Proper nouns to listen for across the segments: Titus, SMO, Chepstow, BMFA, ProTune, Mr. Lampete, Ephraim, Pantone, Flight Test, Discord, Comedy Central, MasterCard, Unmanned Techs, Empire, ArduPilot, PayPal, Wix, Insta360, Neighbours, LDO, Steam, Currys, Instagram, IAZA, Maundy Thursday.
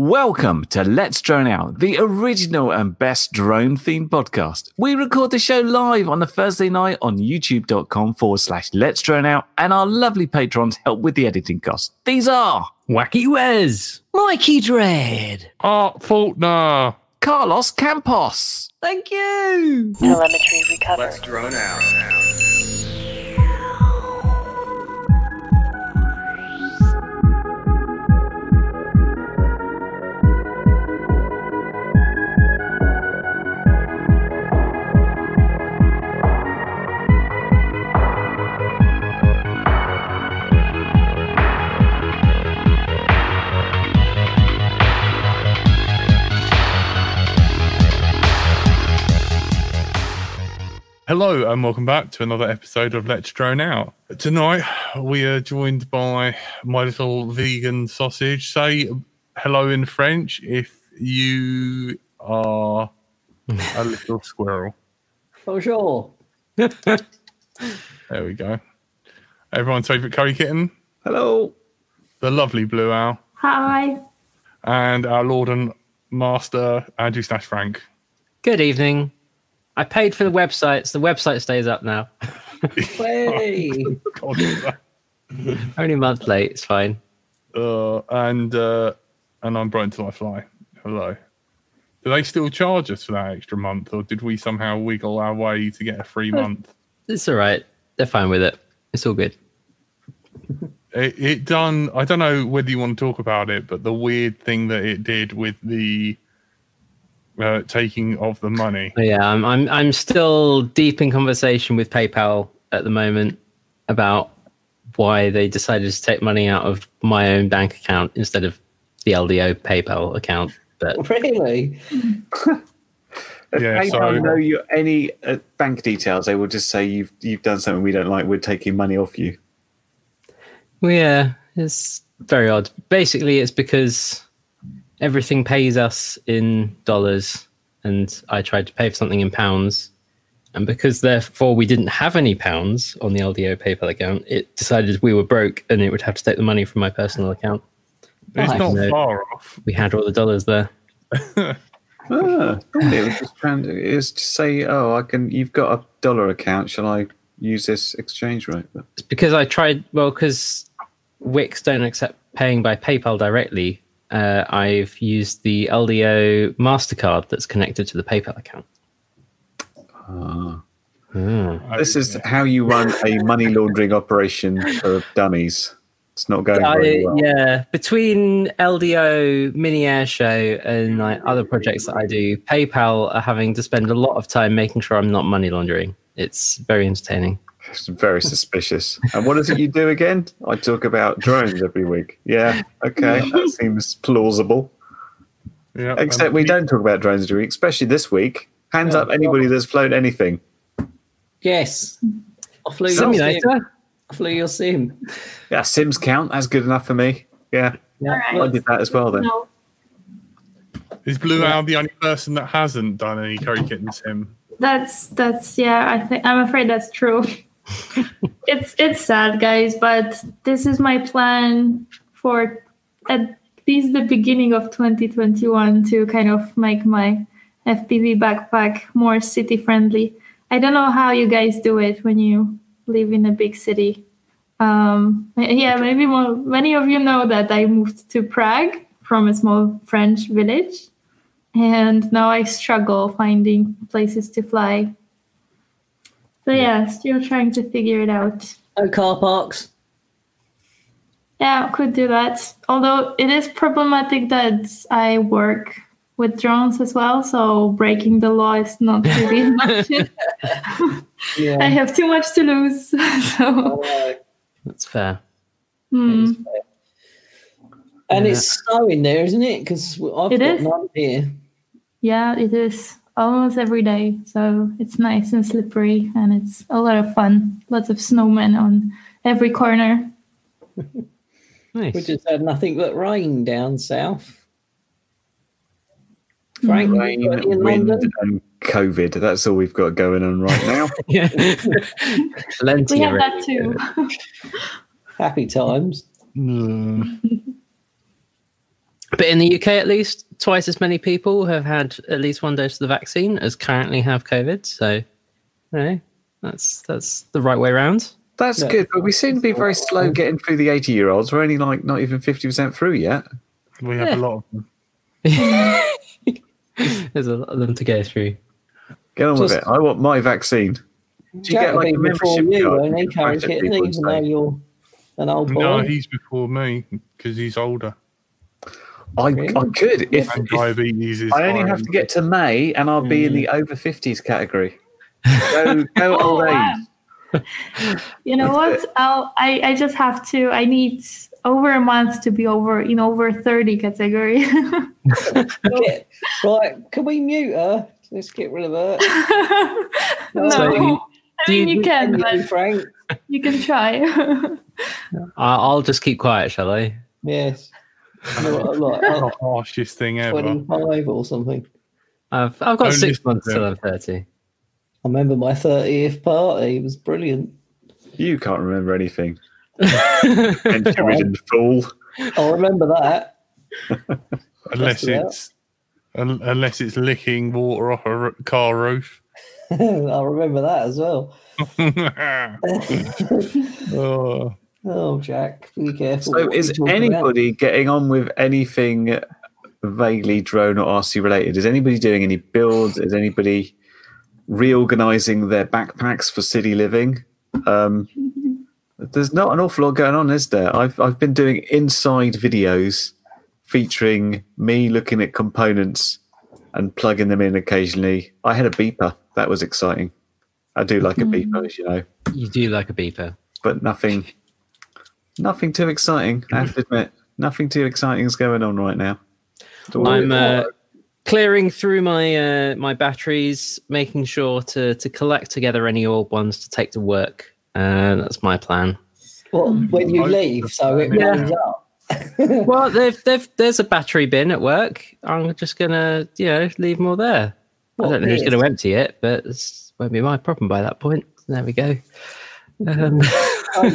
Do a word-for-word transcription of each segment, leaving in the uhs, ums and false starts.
Welcome to Let's Drone Out, the original and best drone-themed podcast. We record the show live on the Thursday night on youtube.com forward slash Let's Drone Out, and our lovely patrons help with the editing costs. These are... Wacky Wes. Mikey Dread. Art Faulkner. Carlos Campos. Thank you. Telemetry recovered. Let's Drone Out. Hello and welcome back to another episode of Let's Drone Out. Tonight we are joined by my little vegan sausage. Say hello in French if you are a little squirrel. Bonjour. There we go. Everyone's favourite curry kitten. Hello. The lovely blue owl. Hi. And our lord and master, Andrew Stash Frank. Good evening. I paid for the websites. The website stays up now. Hey. Only a month late. It's fine. Uh, and uh, and I'm Brian till I fly. Hello. Do they still charge us for that extra month, or did we somehow wiggle our way to get a free oh, month? It's all right. They're fine with it. It's all good. It, it done. I don't know whether you want to talk about it, but the weird thing that it did with the. Uh, taking of the money. Yeah, I'm, I'm I'm still deep in conversation with PayPal at the moment about why they decided to take money out of my own bank account instead of the L D O PayPal account. But really, if yeah, PayPal so, know your any uh, bank details, they will just say you've you've done something we don't like. We're taking money off you. Well, yeah, it's very odd. Basically, it's because. Everything pays us in dollars, and I tried to pay for something in pounds. And because, therefore, we didn't have any pounds on the L D O PayPal account, it decided we were broke and it would have to take the money from my personal account. It's not far off. We had all the dollars there. ah, it was just trying to, it was to say, oh, I can. You've got a dollar account. Shall I use this exchange rate? It's because I tried, well, because Wix don't accept paying by PayPal directly. Uh, I've used the L D O MasterCard that's connected to the PayPal account. Uh, mm. This is how you run a money laundering operation for dummies. It's not going very well. I, yeah, between L D O, Mini Air Show, and like, other projects that I do, PayPal are having to spend a lot of time making sure I'm not money laundering. It's very entertaining. It's very suspicious. And what is it you do again? I talk about drones every week. Yeah, okay, that seems plausible. Yeah, except we don't talk about drones every week, especially this week. Hands yeah, up, anybody that's flown anything. Yes, I flew simulator. Your sim. I flew your sim. Yeah, sims count. That's good enough for me. Yeah, yeah. Right. I did that as well then. No. Is Blue Owl the only person that hasn't done any curry kitten sim? That's that's yeah. I think I'm afraid that's true. it's it's sad, guys, but this is my plan for at least the beginning of twenty twenty-one to kind of make my F P V backpack more city friendly. I don't know how you guys do it when you live in a big city. Um, yeah, maybe more, many of you know that I moved to Prague from a small French village, and now I struggle finding places to fly. So yeah, still trying to figure it out. And car parks. Yeah, could do that. Although it is problematic that I work with drones as well, so breaking the law is not really an option. Yeah. I have too much to lose. So. That's fair. Mm. That is fair. And yeah. It's snowing there, isn't it? Because I've it got is. none here. Yeah, it is. Almost every day, so it's nice and slippery, and it's a lot of fun. Lots of snowmen on every corner. Nice. We just had nothing but rain down south. Frank, rain, you in wind, London? And COVID. That's all we've got going on right now. Yeah, plenty. We have that too. Happy times. Mm. But in the U K, at least, twice as many people have had at least one dose of the vaccine as currently have COVID. So, you know, that's that's the right way around. That's yeah. good, but we seem to be very slow getting through the eighty-year-olds. We're only, like, not even fifty percent through yet. We have yeah. a lot of them. There's a lot of them to go through. Get on Just, with it. I want my vaccine. Do you get, like, a membership you, card? Get even though you're an old boy. No, he's before me because he's older. I, really? I could. If, if diabetes is I only have to get to May and I'll be mm. in the over fifties category. Go, go old age. You know what? I'll, I, I just have to, I need over a month to be over in over thirty category. Right, like, can we mute her? Let's get rid of her. No, so you, I mean, you, you can, you, but Frank, you can try. I'll just keep quiet, shall I? Yes. Like, like, the harshest thing ever. twenty-five or something. I've, I've got Only six months till I'm thirty. I remember my thirtieth party. It was brilliant. You can't remember anything. And you reading the fool. I'll remember that. Unless it's un- unless it's licking water off a r- car roof. I'll remember that as well. Oh. Oh, Jack, be careful. So is anybody about? getting on with anything vaguely drone or R C related? Is anybody doing any builds? Is anybody reorganising their backpacks for city living? Um, there's not an awful lot going on, is there? I've I've been doing inside videos featuring me looking at components and plugging them in occasionally. I had a beeper. That was exciting. I do like a beeper, as you know. You do like a beeper. But nothing... Nothing too exciting, I have to admit. Nothing too exciting is going on right now. I'm uh, clearing through my uh, my batteries, making sure to to collect together any old ones to take to work. Uh, that's my plan. Well, when you leave, so it runs yeah. up. Well, they've, they've, there's a battery bin at work. I'm just going to, you know, leave them all there. What I don't know who's going to empty it, but it won't be my problem by that point. There we go. Um,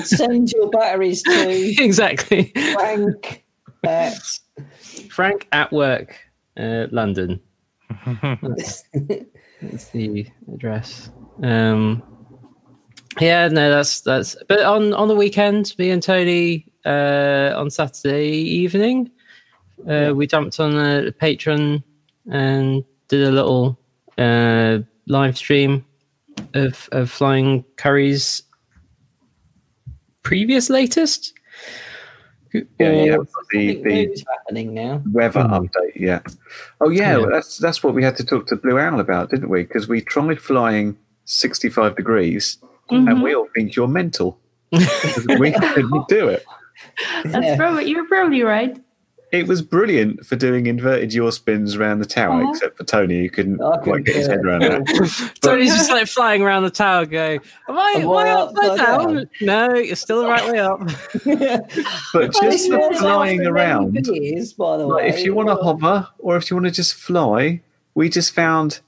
send your batteries to exactly Frank at Frank at work, uh, London. That's, that's the address. Um, yeah, no, that's that's. But on, on the weekend, me and Tony uh, on Saturday evening, uh, yeah. we jumped on a Patreon and did a little uh, live stream of of flying Currys. Previous latest, yeah, yeah. The, the happening now. Weather mm. update, yeah. Oh yeah, yeah. Well, that's that's what we had to talk to Blue Owl about, didn't we? Because we tried flying sixty-five degrees, mm-hmm. and we all think you're mental. We couldn't do it. That's yeah. probably you're probably right. It was brilliant for doing inverted yaw spins around the tower, uh-huh. except for Tony, who couldn't oh, quite get his head around that. Tony's just like flying around the tower, going, Am I, am I upside down? down? No, you're still the right way up. But just the flying around, years, by the way. Like if you want to hover or if you want to just fly, we just found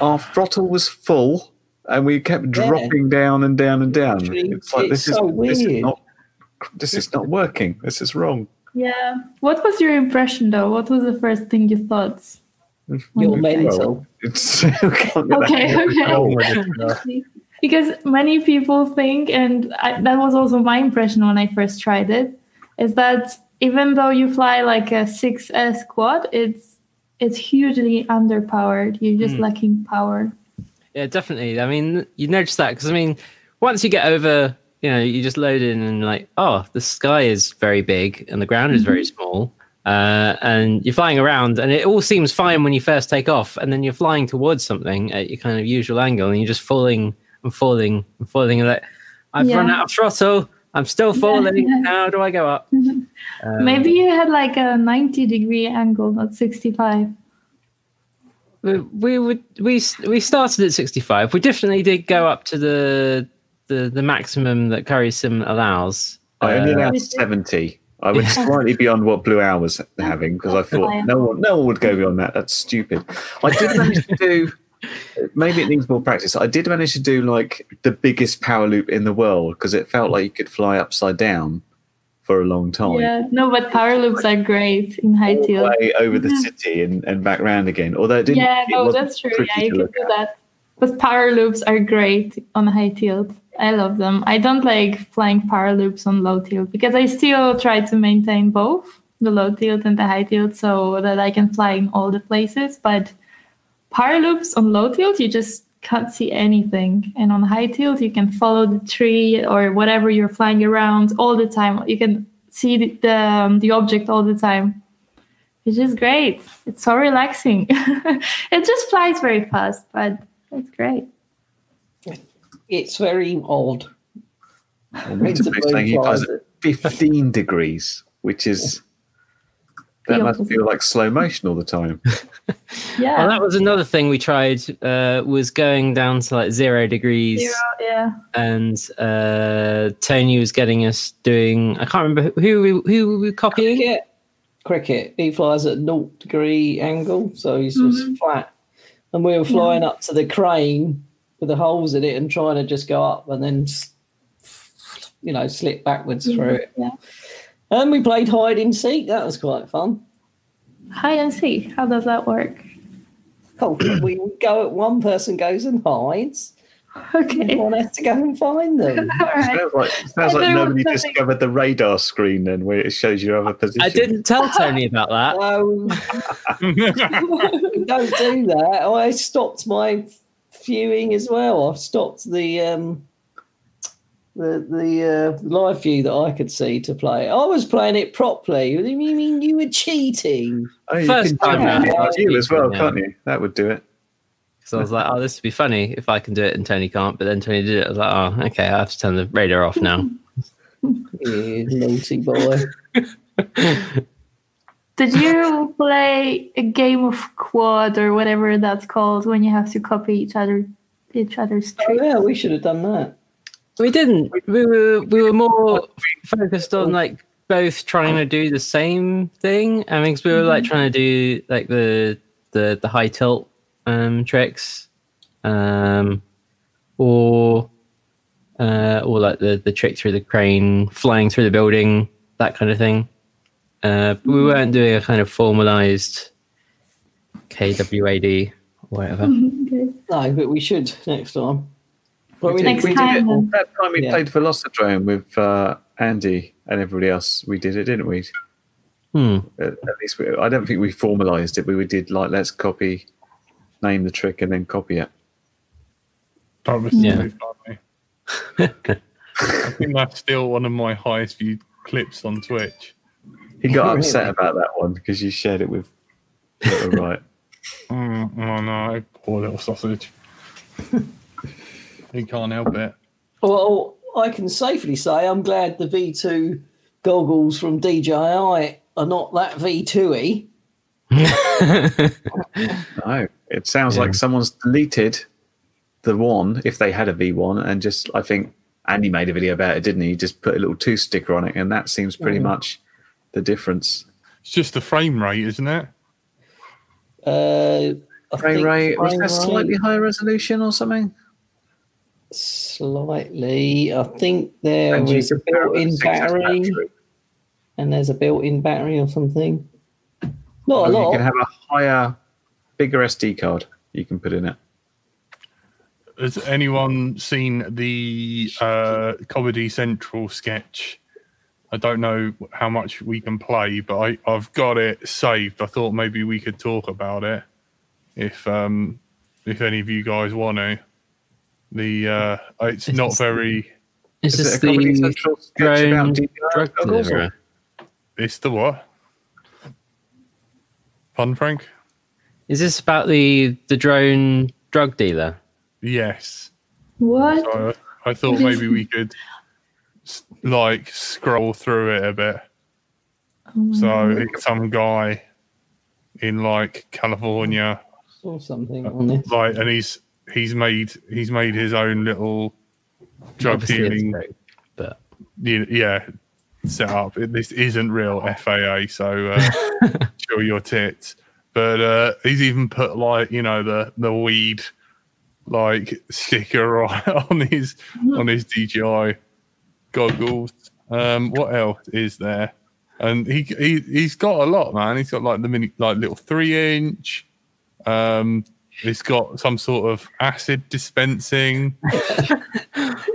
our throttle was full and we kept dropping yeah. down and down and down. It's like, it's this, so is, weird. this is not This is not working. This is wrong. Yeah. What was your impression, though? What was the first thing you thought? You're mental. Okay, okay. Because many people think, and I, that was also my impression when I first tried it, is that even though you fly like a six S quad, it's it's hugely underpowered. You're just mm. lacking power. Yeah, definitely. I mean, you notice that because, I mean, once you get over... You know, you just load in and like, oh, the sky is very big and the ground is very small. Uh, and you're flying around and it all seems fine when you first take off. And then you're flying towards something at your kind of usual angle and you're just falling and falling and falling. And like, I've yeah. run out of throttle. I'm still falling. Yeah, yeah. How do I go up? um, Maybe you had like a ninety degree angle, not sixty-five. We, we, would, we, we started at sixty-five. We definitely did go up to the... The, the maximum that Curry Sim allows. I only allowed uh, seventy. I went yeah. slightly beyond what Blue Owl was having because I thought no one, no one would go beyond that. That's stupid. I did manage to do, maybe it needs more practice. I did manage to do like the biggest power loop in the world because it felt like you could fly upside down for a long time. Yeah, no, but power loops are great in high tilt. Way over the city and, and back round again. Although it didn't. Yeah, it no, that's true. Yeah, you can do at. that. But power loops are great on high tilt. I love them. I don't like flying power loops on low tilt because I still try to maintain both the low tilt and the high tilt so that I can fly in all the places. But power loops on low tilt, you just can't see anything. And on high tilt, you can follow the tree or whatever you're flying around all the time. You can see the the, um, the object all the time, which is great. It's so relaxing. It just flies very fast, but it's great. It's very old. It's like he flies at fifteen degrees, which is... That must feel like slow motion all the time. Yeah. Well, that was another thing we tried, uh, was going down to like zero degrees. Zero, yeah. And uh, Tony was getting us doing, I can't remember, who, who, who were we copying? Cricket. Cricket. He flies at a degree angle, so he's mm-hmm. just flat. And we were flying yeah. up to the crane with the holes in it and trying to just go up and then, you know, slip backwards mm-hmm. through it. Yeah. And we played hide and seek. That was quite fun. Hide and seek. How does that work? Oh, we go at one person goes and hides. Okay. Everyone has to go and find them. All right. Sounds like, sounds like nobody discovered the radar screen then, where it shows you other positions. I didn't tell Tony about that. Um, don't do that. I stopped my viewing as well. I've stopped the. Um, the the uh, live view that I could see to play. I was playing it properly. You mean you were cheating? Oh, you First can time do it you as well, now. Can't you? That would do it. So I was like, oh, this would be funny if I can do it and Tony can't, but then Tony did it. I was like, oh, okay, I have to turn the radar off now. You naughty boy. Did you play a game of quad or whatever that's called when you have to copy each other, each other's tricks? Oh, yeah, we should have done that. We didn't. We were we were more focused on like both trying to do the same thing. I mean, because we were like trying to do like the the, the high tilt um, tricks, um, or uh, or like the, the trick through the crane, flying through the building, that kind of thing. Uh, but we weren't doing a kind of formalized K W A D or whatever. No, but we should next time. Well, we did, we did it all. That time we yeah. played Velocidrome with uh, Andy and everybody else. We did it, didn't we? Hmm. At, at least we, I don't think we formalised it. We did like let's copy, name the trick, and then copy it. That was yeah. funny. I think that's still one of my highest viewed clips on Twitch. He got really? upset about that one because you shared it with. Right. Mm, oh no! Poor little sausage. He can't help it. Well, I can safely say I'm glad the V two goggles from D J I are not that V two-y. No, it sounds yeah. like someone's deleted the one, if they had a V one, and just, I think, Andy made a video about it, didn't he? He just put a little two sticker on it, and that seems pretty mm. much the difference. It's just the frame rate, isn't it? Uh, frame rate, was that slightly higher resolution or something? Slightly, I think there and was a built-in battery, battery, and there's a built-in battery or something. Not oh, a lot. You can have a higher, bigger S D card you can put in it. Has anyone seen the uh, Comedy Central sketch? I don't know how much we can play, but I, I've got it saved. I thought maybe we could talk about it if um, if any of you guys want to. The uh, it's, it's not very. Is this the Comedy Central sketch about drug delivery? It's the what? Pardon, Frank? Is this about the the drone drug dealer? Yes. What? So I, I thought maybe we could like scroll through it a bit. Oh so God. It's some guy in like California or something on this, like, and he's. He's made he's made his own little drug Obviously dealing, great, but yeah, set up. This isn't real F A A, so uh, show your tits. But uh, he's even put like you know the, the weed like sticker on, on his on his D J I goggles, Um, what else is there? And he, he he's got a lot, man. He's got like the mini, like little three inch. Um, it's got some sort of acid dispensing,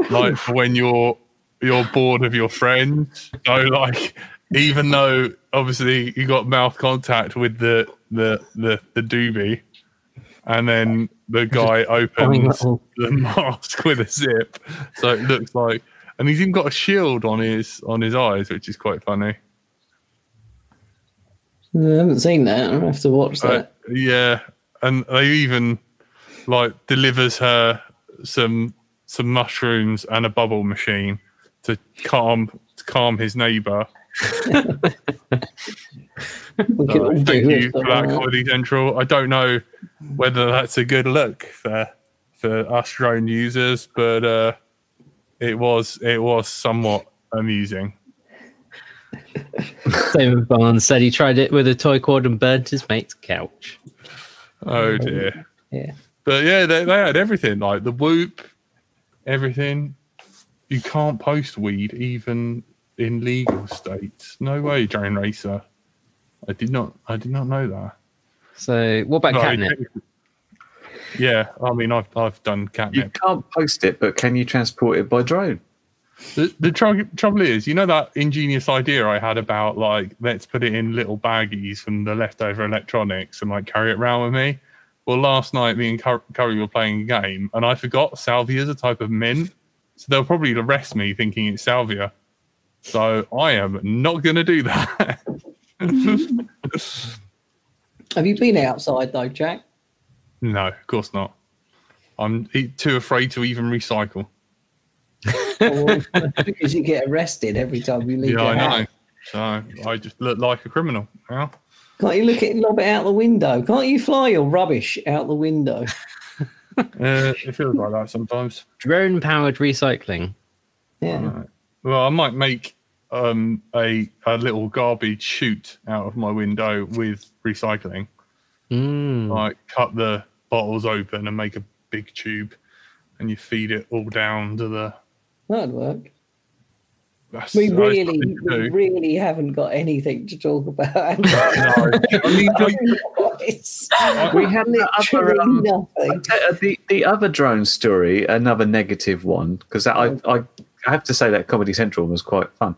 like for when you're you're bored of your friends. So like, even though obviously you got mouth contact with the the the, the doobie, and then the guy opens the mask with a zip, so it looks like. And he's even got a shield on his on his eyes, which is quite funny. I haven't seen that. I have to watch that. Uh, yeah, and they even like delivers her some some mushrooms and a bubble machine to calm to calm his neighbour. so thank you for that, Comedy Central. I don't know whether that's a good look for for us drone users, but uh, it was it was somewhat amusing. David Barnes said he tried it with a toy cord and burnt his mate's couch. Oh dear. Yeah. But yeah, they, they had everything, like the Whoop, everything. You can't post weed even in legal states. No way, Drone Racer. I did not I did not know that. So what about catnip? Yeah, I mean I've I've done catnip. You can't post it, but can you transport it by drone? The, the tr- trouble is, you know that ingenious idea I had about, like, let's put it in little baggies from the leftover electronics and, like, carry it around with me? Well, last night, me and Cur- Curry were playing a game, and I forgot salvia is a type of mint, so they'll probably arrest me thinking it's salvia. So I am not going to do that. Have you been outside, though, Jack? No, of course not. I'm too afraid to even recycle. Because you get arrested every time you leave. Yeah, I know. So I just look like a criminal now. Can't you look at lob it out the window? Can't you fly your rubbish out the window? uh, it feels like that sometimes. Drone powered recycling. Yeah. Right. Well, I might make um, a a little garbage chute out of my window with recycling. Mm. Like cut the bottles open and make a big tube, and you feed it all down to the. That'd work. That's, we really, we really haven't got anything to talk about. I mean, like, we had the other, um, the, the other drone story, another negative one, because I, I, I have to say that Comedy Central was quite fun.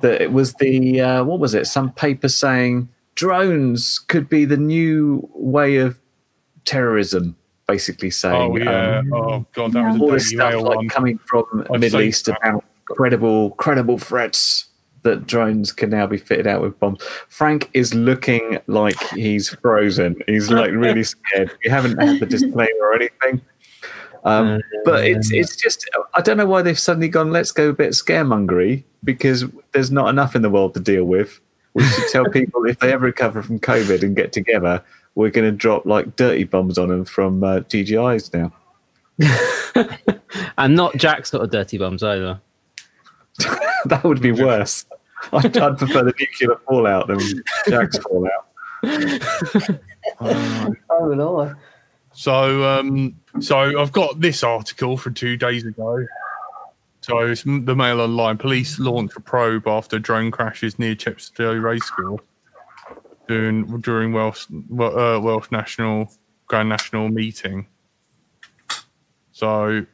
That it was the uh, what was it? Some paper saying drones could be the new way of terrorism. Basically saying, oh, yeah. um, oh god, that was all this stuff like one. Coming from the Middle East that. About credible, credible threats that drones can now be fitted out with bombs. Frank is looking like he's frozen. He's like really scared. We haven't had the disclaimer or anything, um, uh, but it's it's just I don't know why they've suddenly gone. Let's go a bit scaremongery because there's not enough in the world to deal with. We should tell people if they ever recover from COVID and get together. We're going to drop like dirty bombs on them from uh, D J Is now, and not Jack's sort of dirty bombs either. That would be worse. I'd, I'd prefer the nuclear fallout than Jack's fallout. um, oh, so, um, so I've got this article from two days ago. So it's the Mail Online. Police launch a probe after drone crashes near Chepstow Racecourse. During, during Welsh uh, Welsh National Grand National meeting, so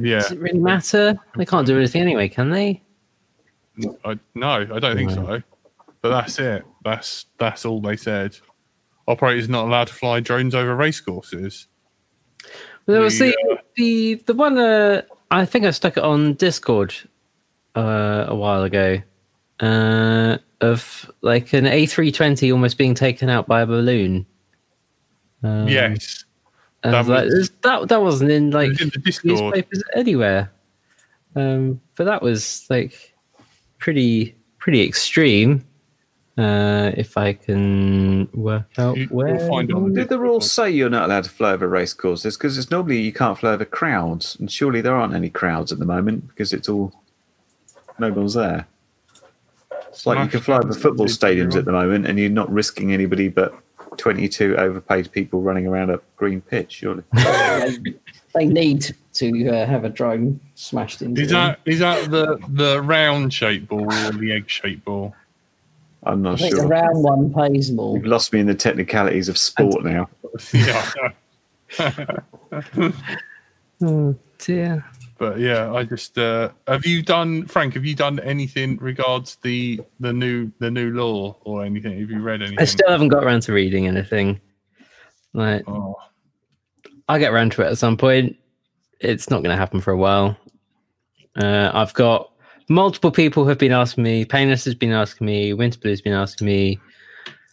yeah. Does it really matter? They can't do anything anyway, can they? I, no, I don't think so. But that's it. That's that's all they said. Operators not allowed to fly drones over racecourses. Well, the, see uh, the the one uh, I think I stuck it on Discord uh, a while ago. Uh, of like an A three twenty almost being taken out by a balloon. Um, yes. That, like, was, that that wasn't in like in newspapers anywhere. Um, but that was like pretty pretty extreme. Uh, if I can work out you, where. Find on the did the rules say you're not allowed to fly over race courses? Because it's normally you can't fly over crowds, and surely there aren't any crowds at the moment because it's all no one's there. It's like you can fly over football stadiums at the moment and you're not risking anybody but twenty-two overpaid people running around a green pitch, surely. they need to uh, have a drone smashed into. Is that them. Is that the the round shaped ball or the egg shaped ball? I'm not I think sure. The round one pays more. You've lost me in the technicalities of sport and, now. Yeah. Oh dear. But yeah, I just uh, have you done, Frank? Have you done anything regards the the new the new law or anything? Have you read anything? I still haven't got around to reading anything. Like, oh. I'll get around to it at some point. It's not going to happen for a while. Uh, I've got multiple people have been asking me. Painless has been asking me. Winter Blue's been asking me.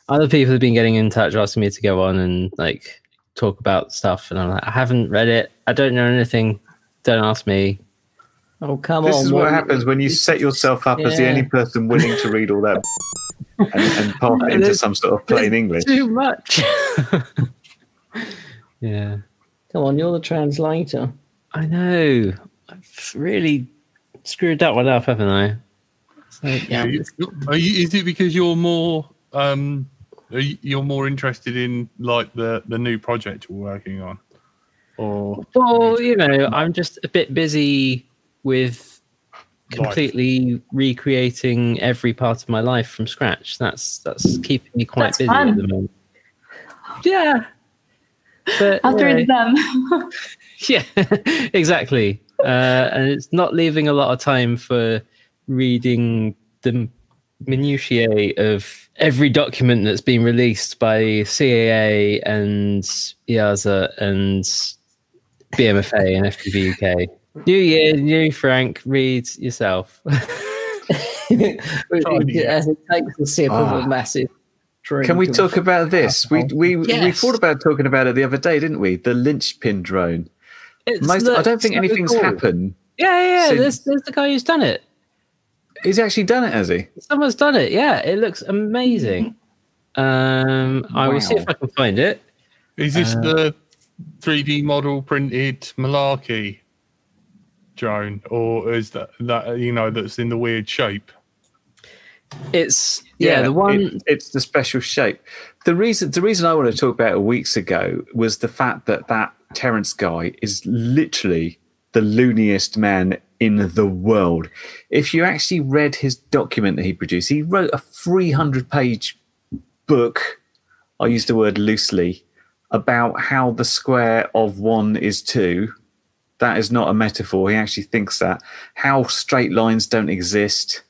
Other people have been getting in touch asking me to go on and like talk about stuff. And I'm like, I haven't read it. I don't know anything. Don't ask me. Oh, come on. This is what happens when you set yourself up as the only person willing to read all that and, and pop it into some sort of plain English. Too much. Yeah. Come on, you're the translator. I know. I've really screwed that one up, haven't I? So, yeah. Are you, are you, is it because you're more um, you, you're more interested in like the, the new project you're working on? Or well, you know, I'm just a bit busy with completely life. recreating every part of my life from scratch. That's that's keeping me quite that's busy fun. At the moment. Yeah, but I'll anyway. Them. Yeah, exactly, uh, and it's not leaving a lot of time for reading the minutiae of every document that's been released by C A A and I A Z A and B M F A and F T V U K. New year, new Frank, read yourself. As it takes a sip ah. of a massive drink. Can we talk about this? We we, yes. we thought about talking about it the other day, didn't we? The linchpin drone. It's Most, look, I don't think so anything's cool. happened. Yeah, yeah, yeah. There's, there's the guy who's done it. He's actually done it, has he? Someone's done it, yeah. It looks amazing. Um, wow. I will see if I can find it. Is this uh, the three D model printed malarkey drone, or is that that you know that's in the weird shape? It's yeah, yeah the one. It, it's the special shape. The reason the reason I wanted to talk about it weeks ago was the fact that that Terence guy is literally the looniest man in the world. If you actually read his document that he produced, he wrote a three hundred page book, I use the word loosely, about how the square of one is two. That is not a metaphor. He actually thinks that. How straight lines don't exist.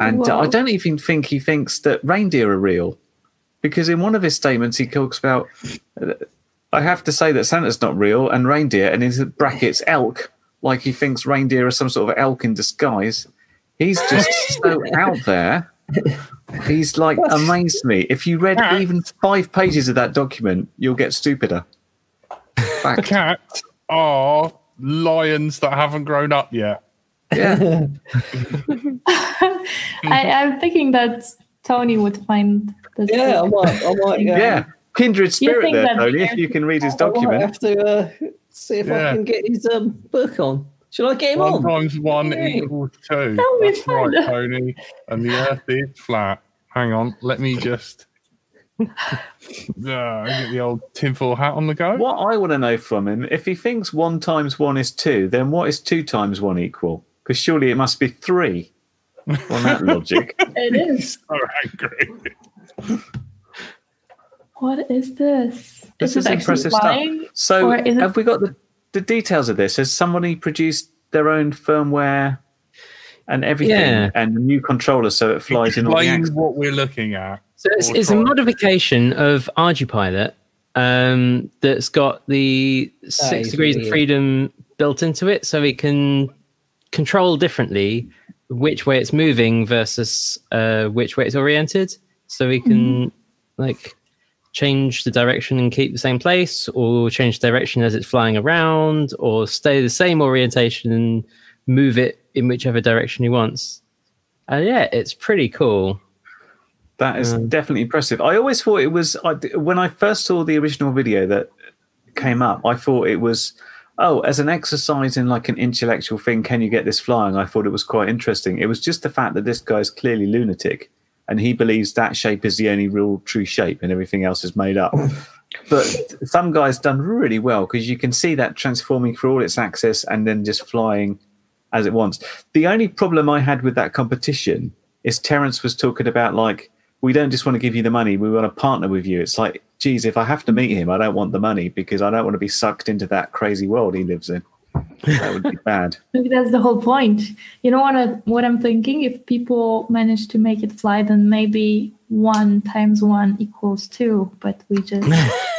And Whoa. I don't even think he thinks that reindeer are real. Because in one of his statements, he talks about, I have to say that Santa's not real and reindeer, and in brackets, elk. Like he thinks reindeer are some sort of elk in disguise. He's just so out there. He's like amazed me. If you read cat. even five pages of that document, you'll get stupider. Fact. Cats are lions that haven't grown up yet. Yeah. I, I'm thinking that Tony would find this. Yeah, I might. I might. Yeah. yeah. Kindred spirit there, Tony, if you can read his document. I have to, uh... See if yeah. I can get his um, book on. Shall I get him one on? One times one yeah. equals two. That That's right, it. Tony. And the earth is flat. Hang on. Let me just uh, get the old tinfoil hat on the go. What I want to know from him, if he thinks one times one is two, then what is two times one equal? Because surely it must be three on that logic. It is. All right, great. What is this? This is, is impressive stuff. So it... have we got the, the details of this? Has somebody produced their own firmware and everything yeah. and a new controller so it flies in all the axes? What we're looking at. So it's, it's a modification of ArduPilot um, that's got the that six degrees really of freedom it. built into it so it can control differently which way it's moving versus uh, which way it's oriented. So we can mm. like... change the direction and keep the same place, or change the direction as it's flying around, or stay the same orientation and move it in whichever direction he wants. And yeah, it's pretty cool. That is um, definitely impressive. I always thought it was, I, when I first saw the original video that came up, I thought it was, oh, as an exercise in like an intellectual thing, can you get this flying? I thought it was quite interesting. It was just the fact that this guy's clearly lunatic. And he believes that shape is the only real true shape and everything else is made up. But some guys done really well because you can see that transforming for all its axis and then just flying as it wants. The only problem I had with that competition is Terence was talking about, like, we don't just want to give you the money, we want to partner with you. It's like, geez, if I have to meet him, I don't want the money because I don't want to be sucked into that crazy world he lives in. That would be bad. Maybe that's the whole point. You know what, I, what I'm thinking? If people manage to make it fly, then maybe one times one equals two, but we just,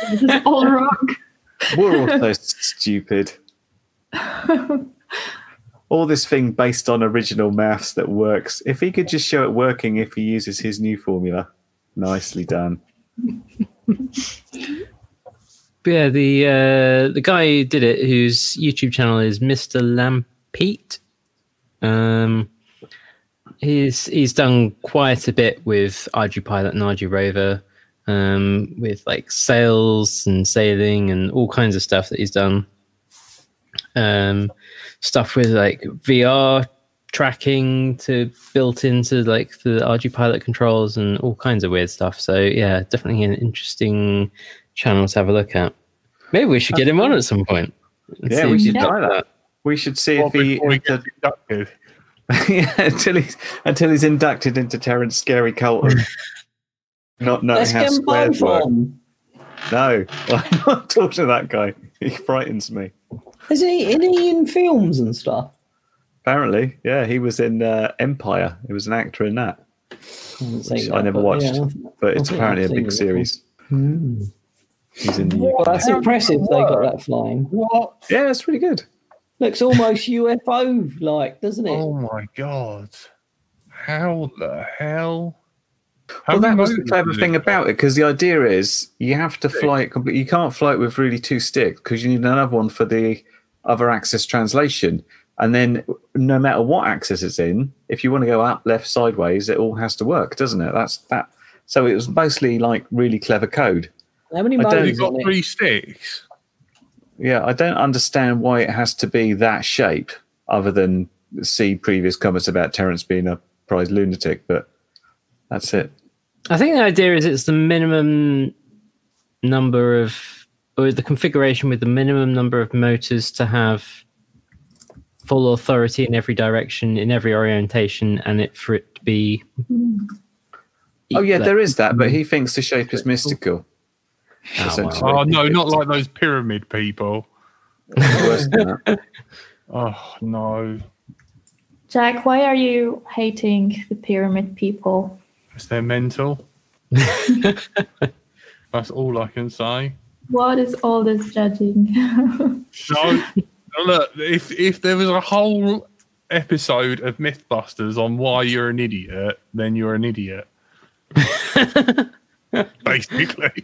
this is all wrong. We're all so stupid. All this thing based on original maths that works. If he could just show it working if he uses his new formula. Nicely done. Yeah, the uh, the guy who did it, whose YouTube channel is Mister Lampete, um, he's he's done quite a bit with ArduPilot and Ardurover, um, with like sails and sailing and all kinds of stuff that he's done. Um, stuff with like V R tracking to built into like the ArduPilot controls and all kinds of weird stuff. So yeah, definitely an interesting channel to have a look at. Maybe we should get him on at some point. Let's yeah, see. we should yeah. try that. We should see well, if he we get inducted. yeah, until he's until he's inducted into Terrence's scary cult of not knowing Let's how squares work. From. No, I'm not talking to that guy. He frightens me. Is he, is he in films and stuff? Apparently, yeah. He was in uh, Empire. He was an actor in that. I, that, I never but watched, yeah, but it's apparently a big series. Mm. He's in the U K. Well, that's impressive they got that flying. What? Yeah, it's really good. Looks almost U F O-like, doesn't it? Oh, my God. How the hell? How well, that was the clever thing about it, because the idea is you have to fly it completely. You can't fly it with really two sticks because you need another one for the other axis translation. And then no matter what axis it's in, if you want to go up, left, sideways, it all has to work, doesn't it? That's that. So it was mostly like really clever code. How many modes? You've got three sticks. Yeah, I don't understand why it has to be that shape other than see previous comments about Terence being a prize lunatic, but that's it. I think the idea is it's the minimum number of, or the configuration with the minimum number of motors to have full authority in every direction, in every orientation, and it for it to be... Oh, yeah, there is that, but he thinks the shape is mystical. Oh, wow. oh no, not like those pyramid people. Oh, no. Jack, why are you hating the pyramid people? Because they're mental. That's all I can say. What is all this judging? No, look, if if there was a whole episode of MythBusters on why you're an idiot, then you're an idiot. Basically.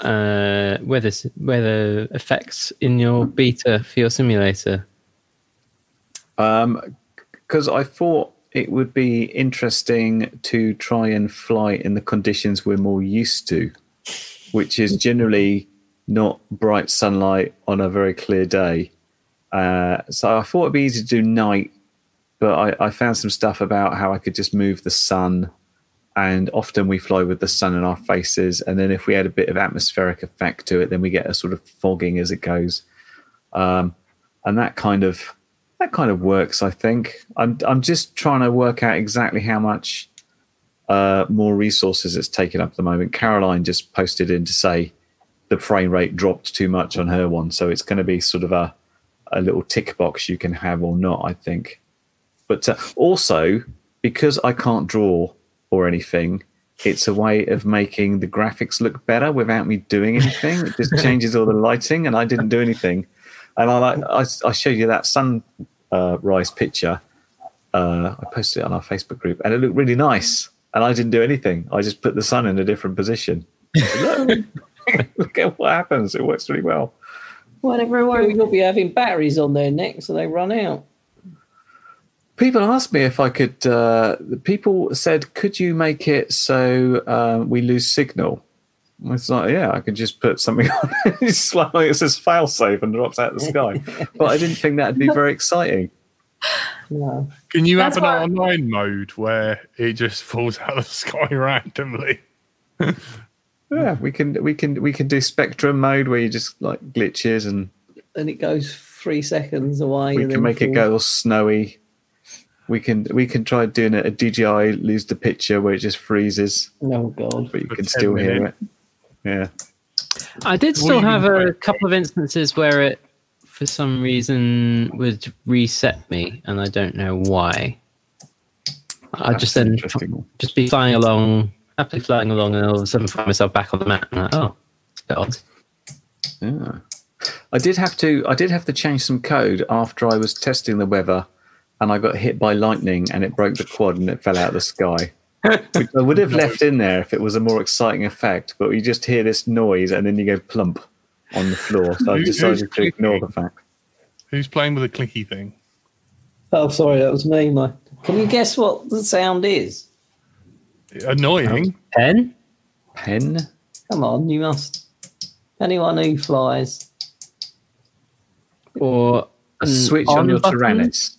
uh weather weather effects in your beta for your simulator? Um because I thought it would be interesting to try and fly in the conditions we're more used to, which is generally not bright sunlight on a very clear day. Uh so I thought it'd be easy to do night, but I, I found some stuff about how I could just move the sun. And often we fly with the sun in our faces. And then if we add a bit of atmospheric effect to it, then we get a sort of fogging as it goes. Um, and that kind of that kind of works, I think. I'm I'm just trying to work out exactly how much uh, more resources it's taken up at the moment. Caroline just posted in to say the frame rate dropped too much on her one. So it's going to be sort of a, a little tick box you can have or not, I think. But uh, also, because I can't draw or anything, it's a way of making the graphics look better without me doing anything. It just changes all the lighting, and I didn't do anything. And I like I, I showed you that sunrise uh, picture. Uh, I posted it on our Facebook group, and it looked really nice. And I didn't do anything. I just put the sun in a different position. Look at what happens. It works really well. Whatever it works. You'll be having batteries on there next, so they run out. People asked me if I could. Uh, people said, "Could you make it so uh, we lose signal?" It's like, yeah, I could just put something on it. It's like it says fail safe and drops out of the sky. But I didn't think that'd be very exciting. No. Can you That's have an online mode where it just falls out of the sky randomly? Yeah, we can we can we can do spectrum mode where you just like glitches and and it goes three seconds away. We and can make fall. It go all snowy. We can we can try doing a, a D J I lose the picture where it just freezes. Oh god! But you For can still minutes. Hear it. Yeah, I did still have a couple of instances where it, for some reason, would reset me, and I don't know why. I just then just be flying along, happily flying along, and all of a sudden find myself back on the map. And I'm like, oh, it's a bit odd. Yeah, I did have to. I did have to change some code after I was testing the weather. And I got hit by lightning and it broke the quad and it fell out of the sky. Which I would have left in there if it was a more exciting effect, but you just hear this noise and then you go plump on the floor. So I decided to ignore the fact. Who's playing with a clicky thing? Oh, sorry, that was me. My... Can you guess what the sound is? Annoying. Pen? Pen? Come on, you must. Anyone who flies. Or a switch on, on your button? Tyrannus.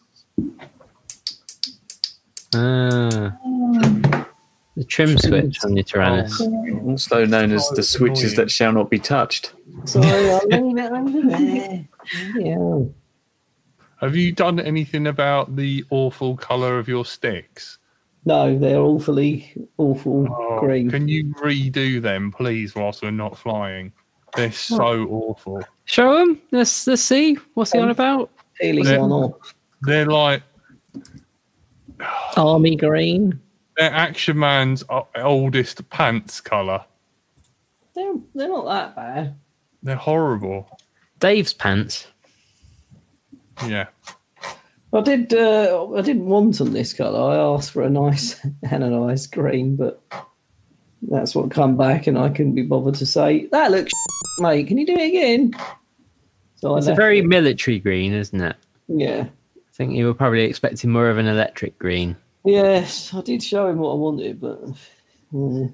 Ah, the trim, trim switch on your Tyrannus, also known as the switches that shall not be touched. Sorry, I'll leave it under there. Yeah. Have you done anything about the awful colour of your sticks? No, they're awfully, awful oh, green. Can you redo them, please, whilst we're not flying? They're so oh. awful. Show them. Let's let's see. What's he on about? Peeling one off. They're like army green. They're Action Man's oldest pants colour. They're they're not that bad. They're horrible. Dave's pants. Yeah. I did. Uh, I didn't want them this colour. I asked for a nice anodised green, but that's what come back, and I couldn't be bothered to say that looks shit, mate. Can you do it again? So it's a very it. military green, isn't it? Yeah. I think you were probably expecting more of an electric green. Yes, I did show him what I wanted, but... Yeah.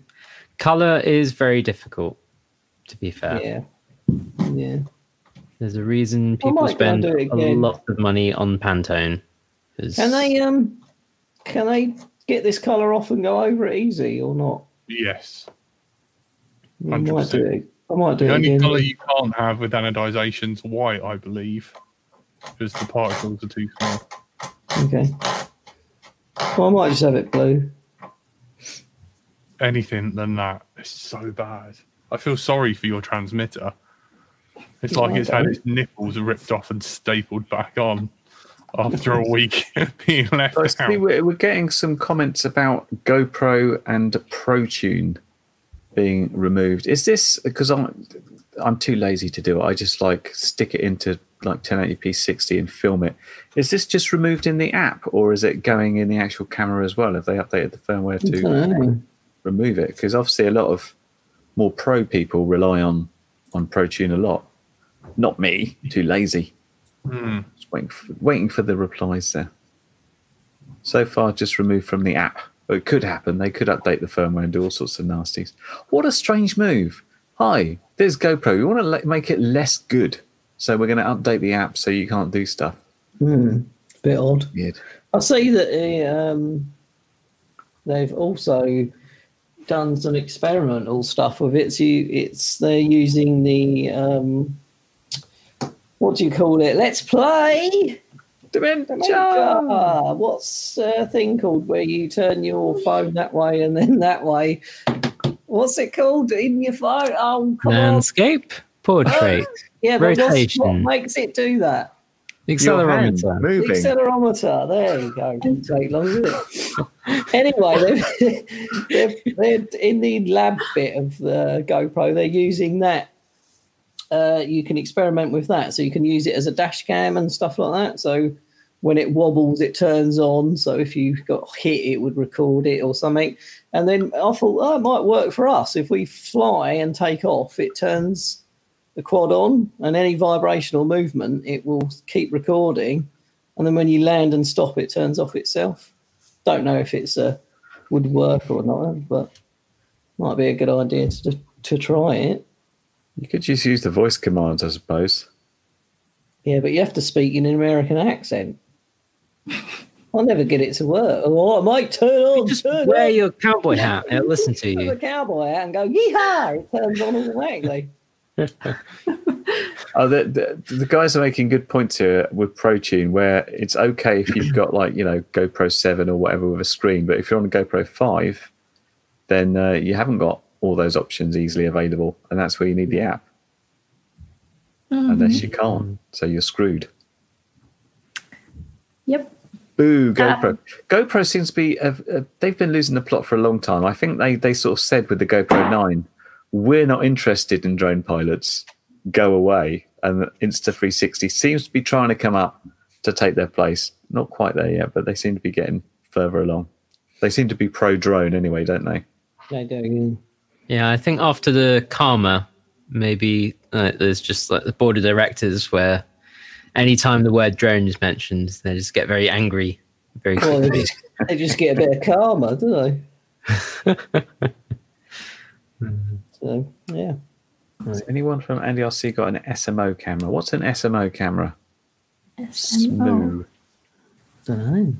Colour is very difficult, to be fair. Yeah, yeah. There's a reason people spend a lot of money on Pantone. Cause... Can they um, can they get this colour off and go over it easy or not? Yes. one hundred percent. I might do it, I might do it again. The only colour you can't have with anodisation is white, I believe. Because the particles are too small. Okay. Well, I might just have it blue. Anything than that is so bad. I feel sorry for your transmitter. It's like it's had its nipples ripped off and stapled back on after a week being left out. We're, we're getting some comments about GoPro and ProTune being removed. Is this because I'm I'm too lazy to do it? I just like stick it into. Like ten eighty p sixty and film it. Is this just removed in the app or is it going in the actual camera as well? Have they updated the firmware to okay. remove it? Because obviously a lot of more pro people rely on, on ProTune a lot. Not me, too lazy. Mm. Just waiting for, waiting for the replies there. So far, just removed from the app. But it could happen. They could update the firmware and do all sorts of nasties. What a strange move. Hi, there's GoPro. We want to le- make it less good. So we're going to update the app so you can't do stuff. Mm, bit odd. Weird. I see that they, um, they've also done some experimental stuff with it. So you, it's they're using the um, what do you call it? Let's play Dementia. Dementia. What's a thing called where you turn your phone that way and then that way? What's it called in your phone? Oh, come landscape. On. Portrait. Oh, yeah, but rotation. What makes it do that? Accelerometer. Moving. The accelerometer. There you go. It didn't take long, did it? Anyway, they're, they're in the lab bit of the GoPro. They're using that. Uh, you can experiment with that, so you can use it as a dash cam and stuff like that. So when it wobbles, it turns on. So if you got hit, it would record it or something. And then I thought, oh, it might work for us. If we fly and take off, it turns the quad on, and any vibrational movement, it will keep recording. And then when you land and stop, it turns off itself. Don't know if it's uh, would work or not, but might be a good idea to to try it. You could just use the voice commands, I suppose. Yeah, but you have to speak in an American accent. I'll never get it to work. Oh, Mike, turn on. You just turn wear on. Your cowboy hat. It'll listen to you. A cowboy hat and go, yee-haw! It turns on automatically. oh, the, the, the guys are making good points here with ProTune, where it's okay if you've got, like, you know, GoPro seven or whatever with a screen, but if you're on a GoPro five, then uh, you haven't got all those options easily available, and that's where you need the app. Mm-hmm. Unless you can't, so you're screwed. Yep. Boo, GoPro. Um, GoPro seems to be, uh, uh, they've been losing the plot for a long time. I think they, they sort of said with the GoPro nine, we're not interested in drone pilots, go away. And Insta three sixty seems to be trying to come up to take their place. Not quite there yet, but they seem to be getting further along. They seem to be pro-drone anyway, don't they? They do. Yeah, I think after the Karma, maybe uh, there's just like the board of directors where anytime the word drone is mentioned, they just get very angry. Very well, they, just, they just get a bit of karma, don't they? So, yeah. Has anyone from Andy R C got an S M O camera? What's an S M O camera? S M O. Don't know.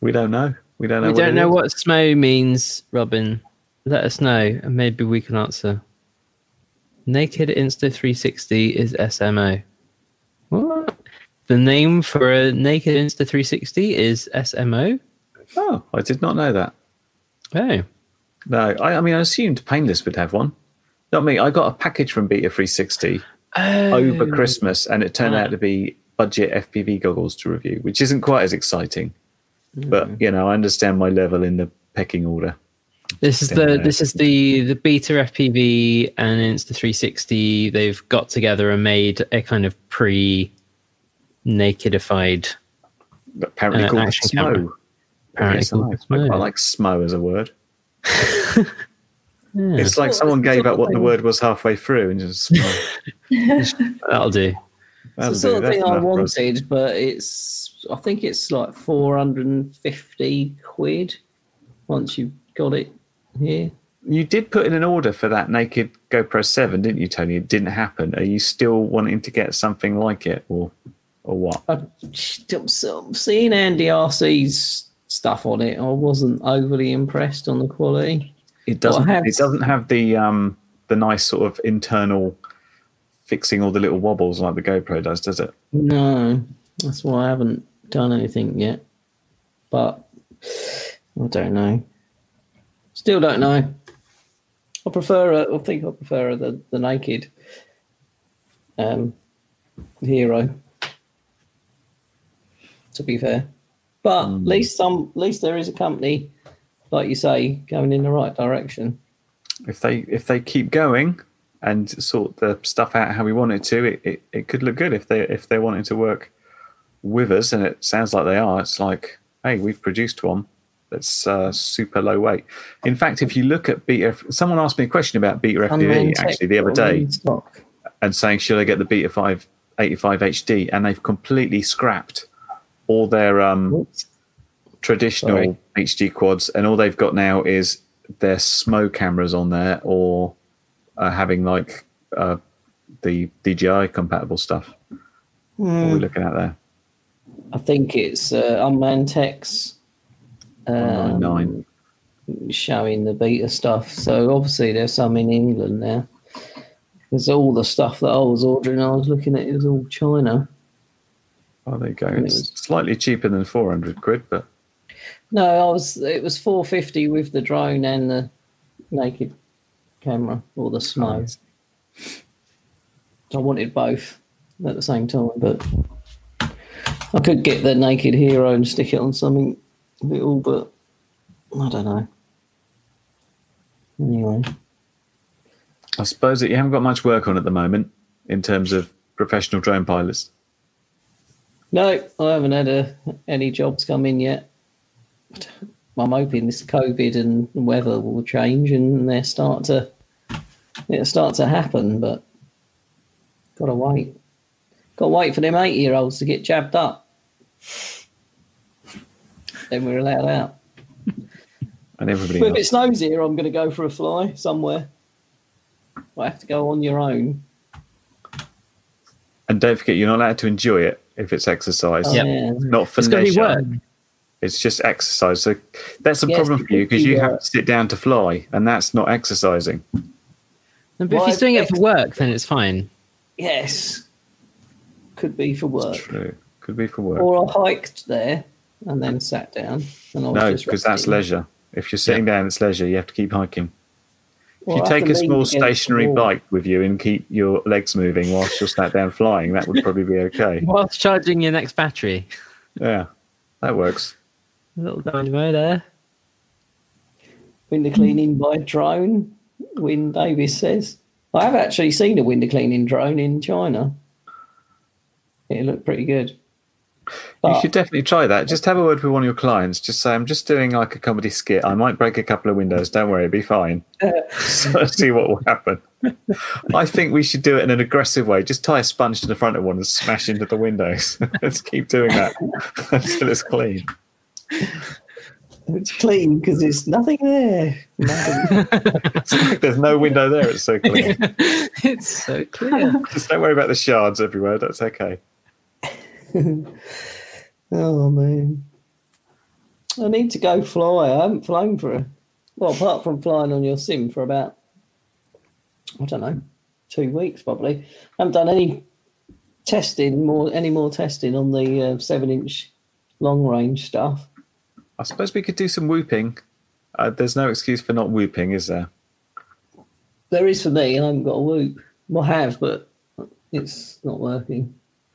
We don't know. We don't know. We what don't know what S M O means, Robin. Let us know, and maybe we can answer. Naked Insta three sixty is S M O. What? The name for a Naked Insta three sixty is S M O? Oh, I did not know that. Oh. No, I, I mean, I assumed Painless would have one. Not me. I got a package from Beta three sixty oh. over Christmas, and it turned oh. out to be budget F P V goggles to review, which isn't quite as exciting. Mm. But, you know, I understand my level in the pecking order. This is the this is the, the Beta F P V and Insta three sixty. They've got together and made a kind of pre-nakedified apparently uh, called S M O. Apparently yes, called I, like, I like S M O as a word. yeah. It's like someone gave up what the word was halfway through and just that'll do. That'll it's the sort do. of thing I wanted, but it's I think it's like four hundred and fifty quid once you've got it here. You did put in an order for that naked GoPro seven, didn't you, Tony? It didn't happen. Are you still wanting to get something like it or or what? I'm seeing Andy R C's stuff on it. I wasn't overly impressed on the quality. It doesn't have, it doesn't have the um the nice sort of internal fixing all the little wobbles like the GoPro does, does it? No, that's why I haven't done anything yet. But I don't know. Still don't know. I prefer. A, I think I prefer the the naked um Hero. To be fair. But at least some, at least there is a company, like you say, going in the right direction. If they if they keep going and sort the stuff out how we want it to, it, it, it could look good. If they if they're wanting to work with us, and it sounds like they are, it's like, hey, we've produced one that's uh, super low weight. In fact, if you look at Beta, someone asked me a question about Beta F P V actually the other day, and saying should I get the Beta five eighty-five H D, and they've completely scrapped all their um, traditional Sorry. H D quads, and all they've got now is their S M O cameras on there, or uh, having like uh, the D J I compatible stuff. Mm. What are we looking at there? I think it's uh, Unmanned Techs um, nine showing the Beta stuff. So obviously there's some in England now, because all the stuff that I was ordering, I was looking at, it was all China. Oh, there you go. It's slightly cheaper than four hundred quid, but no, I was. It was four fifty with the drone and the naked camera or the smoke. I wanted both at the same time, but I could get the naked Hero and stick it on something little, but I don't know. Anyway, I suppose that you haven't got much work on at the moment in terms of professional drone pilots. No, I haven't had a, any jobs come in yet. I'm hoping this COVID and weather will change and they start to it'll start to happen, but gotta wait. Gotta wait for them eight year olds to get jabbed up. Then we're allowed out. And everybody but if it snows here, I'm gonna go for a fly somewhere. I have to go on your own. And don't forget, you're not allowed to enjoy it if it's exercise. Oh, yep. Yeah. It's not for leisure. It's just exercise. So that's a yes, problem for you because you work. Have to sit down to fly, and that's not exercising. No, but well, if he's doing it for work, then it's fine. Yes. Could be for work. That's true. Could be for work. Or I hiked there and then sat down. And I was no, just because that's leisure. If you're sitting yeah. down, it's leisure. You have to keep hiking. Well, if you I take a small stationary bike with you and keep your legs moving whilst you're sat down flying, that would probably be okay. Whilst charging your next battery. Yeah, that works. A little dynamo there. Window cleaning by drone, Wyn Davis says. I have actually seen a window cleaning drone in China. It looked pretty good. But you should definitely try that. Just have a word with one of your clients. Just say, I'm just doing like a comedy skit. I might break a couple of windows. Don't worry, it'll be fine. So see what will happen. I think we should do it in an aggressive way. Just tie a sponge to the front of one and smash into the windows. Let's keep doing that until it's clean. It's clean because there's nothing there. Nothing. Like there's no window there. It's so clean. It's so clear. Just don't worry about the shards everywhere. That's okay. Oh man, I need to go fly. I haven't flown for a well, apart from flying on your sim for about I don't know two weeks probably. I haven't done any testing more any more testing on the uh, seven inch long range stuff. I suppose we could do some whooping. Uh, there's no excuse for not whooping, is there? There is for me. I haven't got a whoop. Well, I have, but it's not working.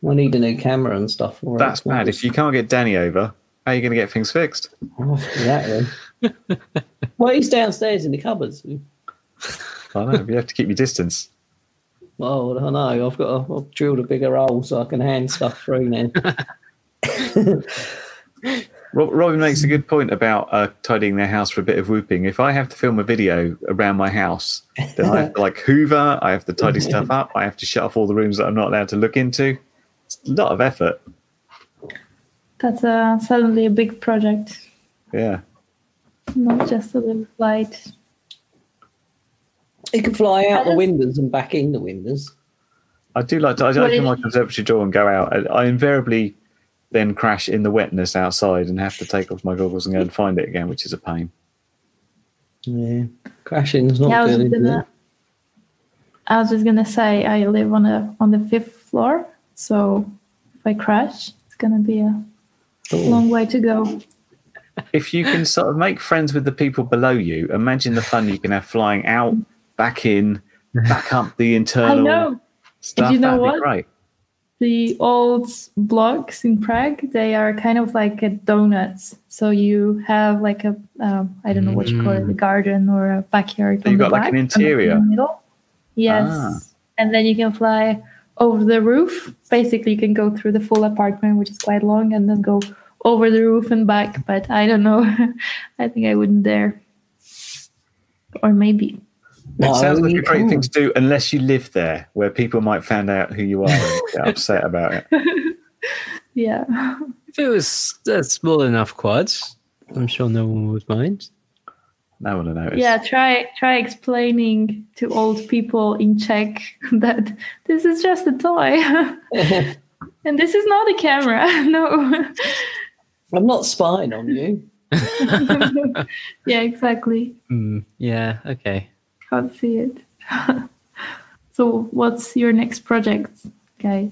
I need a new camera and stuff. All right. That's mad. If you can't get Danny over, how are you going to get things fixed? Oh, exactly. Well, he's downstairs in the cupboards. I know. You have to keep your distance. Oh, I know. I've got. A, I've drilled a bigger hole so I can hand stuff through now. Robin makes a good point about uh, tidying their house for a bit of whooping. If I have to film a video around my house, then I have to like hoover. I have to tidy stuff up. I have to shut off all the rooms that I'm not allowed to look into. It's a lot of effort. That's uh, suddenly a big project. Yeah. Not just a little flight. You can fly out the windows and back in the windows. I do like to I do open my conservatory door and go out. I, I invariably then crash in the wetness outside and have to take off my goggles and go and find it again, which is a pain. Yeah. Crashing's not yeah, good, I was, gonna, I was just going to say, I live on a, on the fifth floor. So if I crash, it's going to be a Ooh. long way to go. If you can sort of make friends with the people below you, imagine the fun you can have flying out, back in, back up the internal I know. stuff. And you know what? Great. The old blocks in Prague, they are kind of like a donuts. So you have like a, um, I don't know what you call it, a garden or a backyard. So you've got back, like an interior. In the middle. Yes. Ah. And then you can fly over the roof. Basically, you can go through the full apartment, which is quite long, and then go over the roof and back. But I don't know. I think I wouldn't dare. Or maybe. It sounds like a great thing to do, unless you live there, where people might find out who you are and get upset about it. Yeah. If it was a small enough quad, I'm sure no one would mind. No one will notice. Yeah, try try explaining to old people in Czech that this is just a toy. And this is not a camera. No. I'm not spying on you. Yeah, exactly. Mm, yeah, okay. Can't see it. So what's your next project, guys?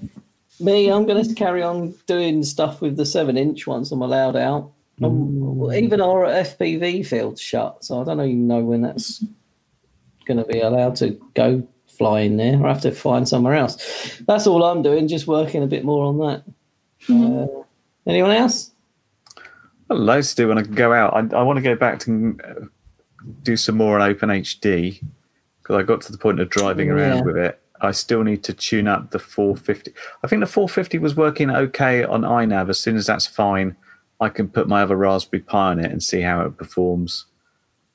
Me, I'm going to carry on doing stuff with the seven inch once I'm allowed out. Um, even our F P V field's shut, so I don't even know when that's going to be allowed to go fly in there. I have to find somewhere else. That's all I'm doing, just working a bit more on that. Uh, anyone else? Well, loads to do when I go out. I, I want to go back to do some more on Open H D because I got to the point of driving around yeah. with it I still need to tune up the four fifty. I think the four fifty was working okay on iNav. As soon as that's fine, I can put my other Raspberry Pi on it and see how it performs.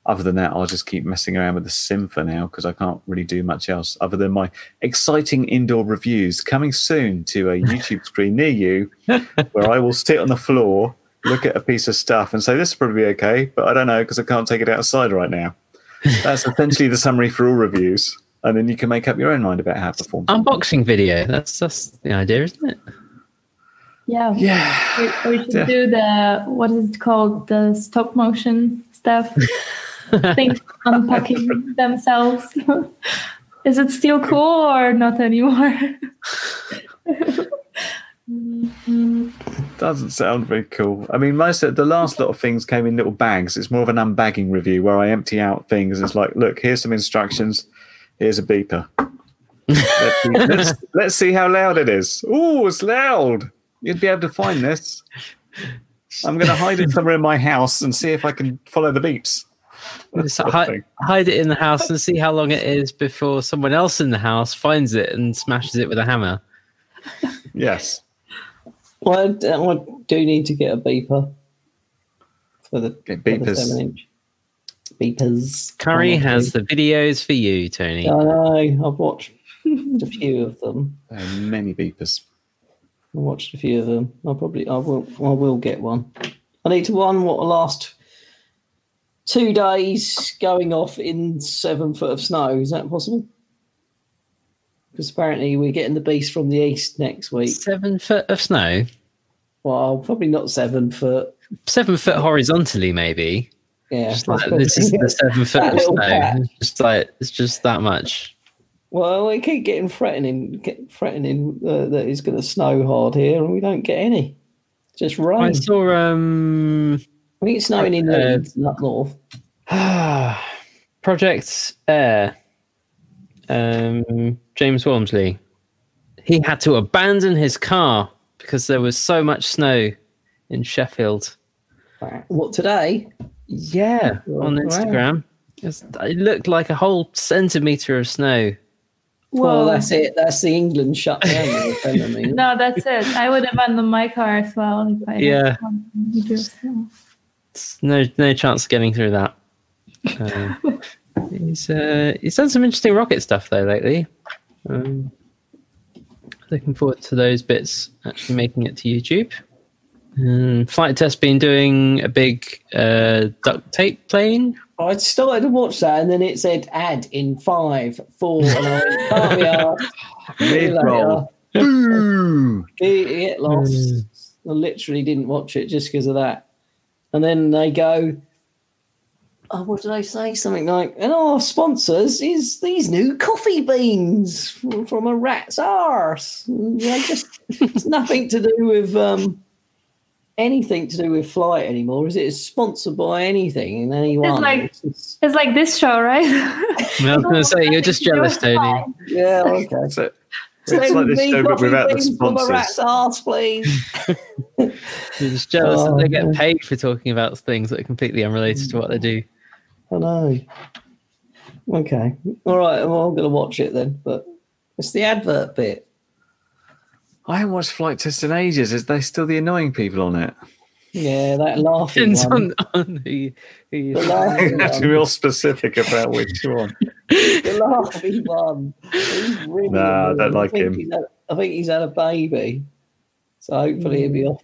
Other than that, I'll just keep messing around with the Sim for now because I can't really do much else other than my exciting indoor reviews coming soon to a YouTube screen near you where I will sit on the floor, look at a piece of stuff and say, this is probably okay, but I don't know because I can't take it outside right now. That's essentially the summary for all reviews. And then you can make up your own mind about how it performs. Unboxing video. That's that's the idea, isn't it? Yeah. Yeah. We, we should yeah. do the, what is it called? The stop motion stuff. Things unpacking themselves. Is it still cool or not anymore? Doesn't sound very cool. I mean, most of the last lot of things came in little bags. It's more of an unbagging review where I empty out things. It's like, look, here's some instructions. Here's a beeper. Let's see, let's, let's see how loud it is. Oh, it's loud. You'd be able to find this. I'm going to hide it somewhere in my house and see if I can follow the beeps. Hi- hide it in the house and see how long it is before someone else in the house finds it and smashes it with a hammer. Yes. Well, I, I do need to get a beeper for the, get beepers. For the seven inch. Beepers. Curry has the videos for you, Tony. I know. I've watched a few of them. There are many beepers. I watched a few of them. I'll probably, I will, I will get one. I need to one what will last two days going off in seven foot of snow. Is that possible? Because apparently we're getting the beast from the east next week. Seven foot of snow? Well, probably not seven foot. Seven foot horizontally, maybe. Yeah, just like, this is the seven foot of snow. Just like it's just that much. Well, we keep getting threatening, get threatening uh, that it's going to snow hard here, and we don't get any. Just rain. I saw. Um, I think it's snowing uh, in uh, up north. Project Air. Um, James Walmsley. He had to abandon his car because there was so much snow in Sheffield. What today? Yeah, on Instagram. Wow. It looked like a whole centimetre of snow. Well, well, that's it. That's the England shutdown. No, that's it. I would abandon my car as well. If I yeah. No, no chance of getting through that. Um, he's, uh, he's done some interesting rocket stuff, though, lately. Um, looking forward to those bits actually making it to YouTube. Um, Flight Test been doing a big uh, duct tape plane. I started to watch that and then it said add in five, four, and I was mid-roll. Boom! Get lost. I literally didn't watch it just because of that. And then they go, oh, what did I say? Something like, and our sponsors is these new coffee beans from, from a rat's arse. They just, it's nothing to do with... Um, anything to do with flight anymore, is it? It's sponsored by anything and anyone. It's like, it's, just... it's like this show, right? No, I was going to say, you're just jealous, Tony. Yeah, okay. That's it. So it's like this show, but without the sponsors. Rat's arse, please. You're just jealous oh, that they get paid for talking about things that are completely unrelated to what they do. I know. Okay. All right, well, I'm going to watch it then, but it's the advert bit. I haven't watched Flight Test in ages. Is they still the annoying people on it? Yeah, that laughing Depends one. On, on the, the laughing That's one. Real specific about which one. The laughing one. Really nah, annoying. I don't like I him. Had, I think he's had a baby, so hopefully mm. he'll be off.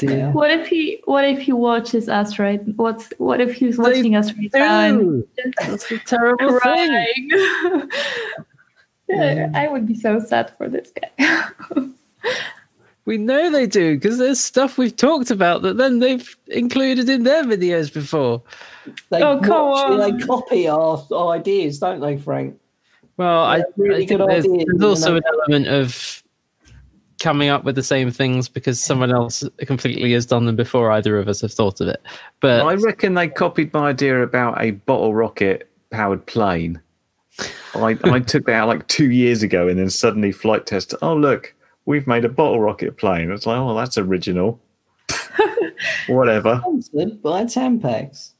Yeah. What if he? What if he watches us right? What's? What if he's watching they us right now? That's a terrible thing. Yeah, I would be so sad for this guy. We know they do because there's stuff we've talked about that then they've included in their videos before. They oh, come on. They copy our, our ideas, don't they, Frank? Well, I, really I think there's, there's also an element of coming up with the same things because someone else completely has done them before either of us have thought of it. But I reckon they copied my idea about a bottle rocket-powered plane. I, I took that out like two years ago and then suddenly Flight Test, oh, look, we've made a bottle rocket plane. It's like, oh, that's original. Whatever. Sponsored by Tampax.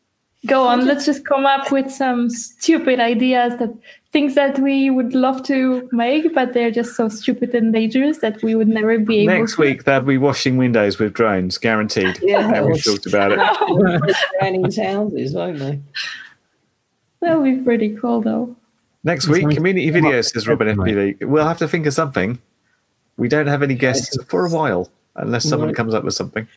go on. Let's just come up with some stupid ideas, that things that we would love to make, but they're just so stupid and dangerous that we would never be able. Next to. Week, they'll be washing windows with drones, guaranteed. Yeah, we've talked about it. Drowning houses, won't they? That'll be pretty cool, though. Next week, community video, says Robin F P V. We'll have to think of something. We don't have any guests for a while, unless someone no. comes up with something.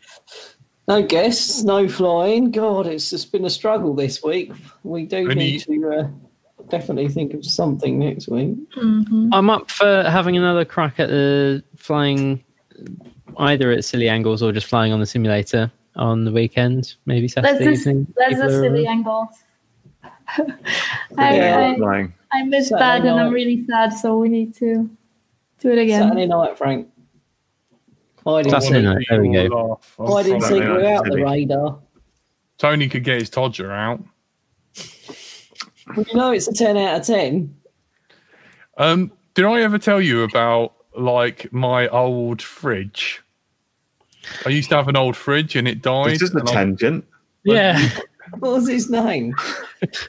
No guests, no flying. God, it's just been a struggle this week. We do Any... need to uh, definitely think of something next week. Mm-hmm. I'm up for having another crack at the flying, either at silly angles or just flying on the simulator on the weekend, maybe Saturday that's evening. A, that's a silly angle. I, yeah, I, I missed Saturday that, night. And I'm really sad, so we need to do it again. Saturday night, Frank. I didn't That's night. There we go. I didn't think we were out the radar. Tony could get his Todger out. Well, you know it's a ten out of ten. Um, did I ever tell you about, like, my old fridge? I used to have an old fridge and it died. It's just a tangent. I, yeah. What was his name?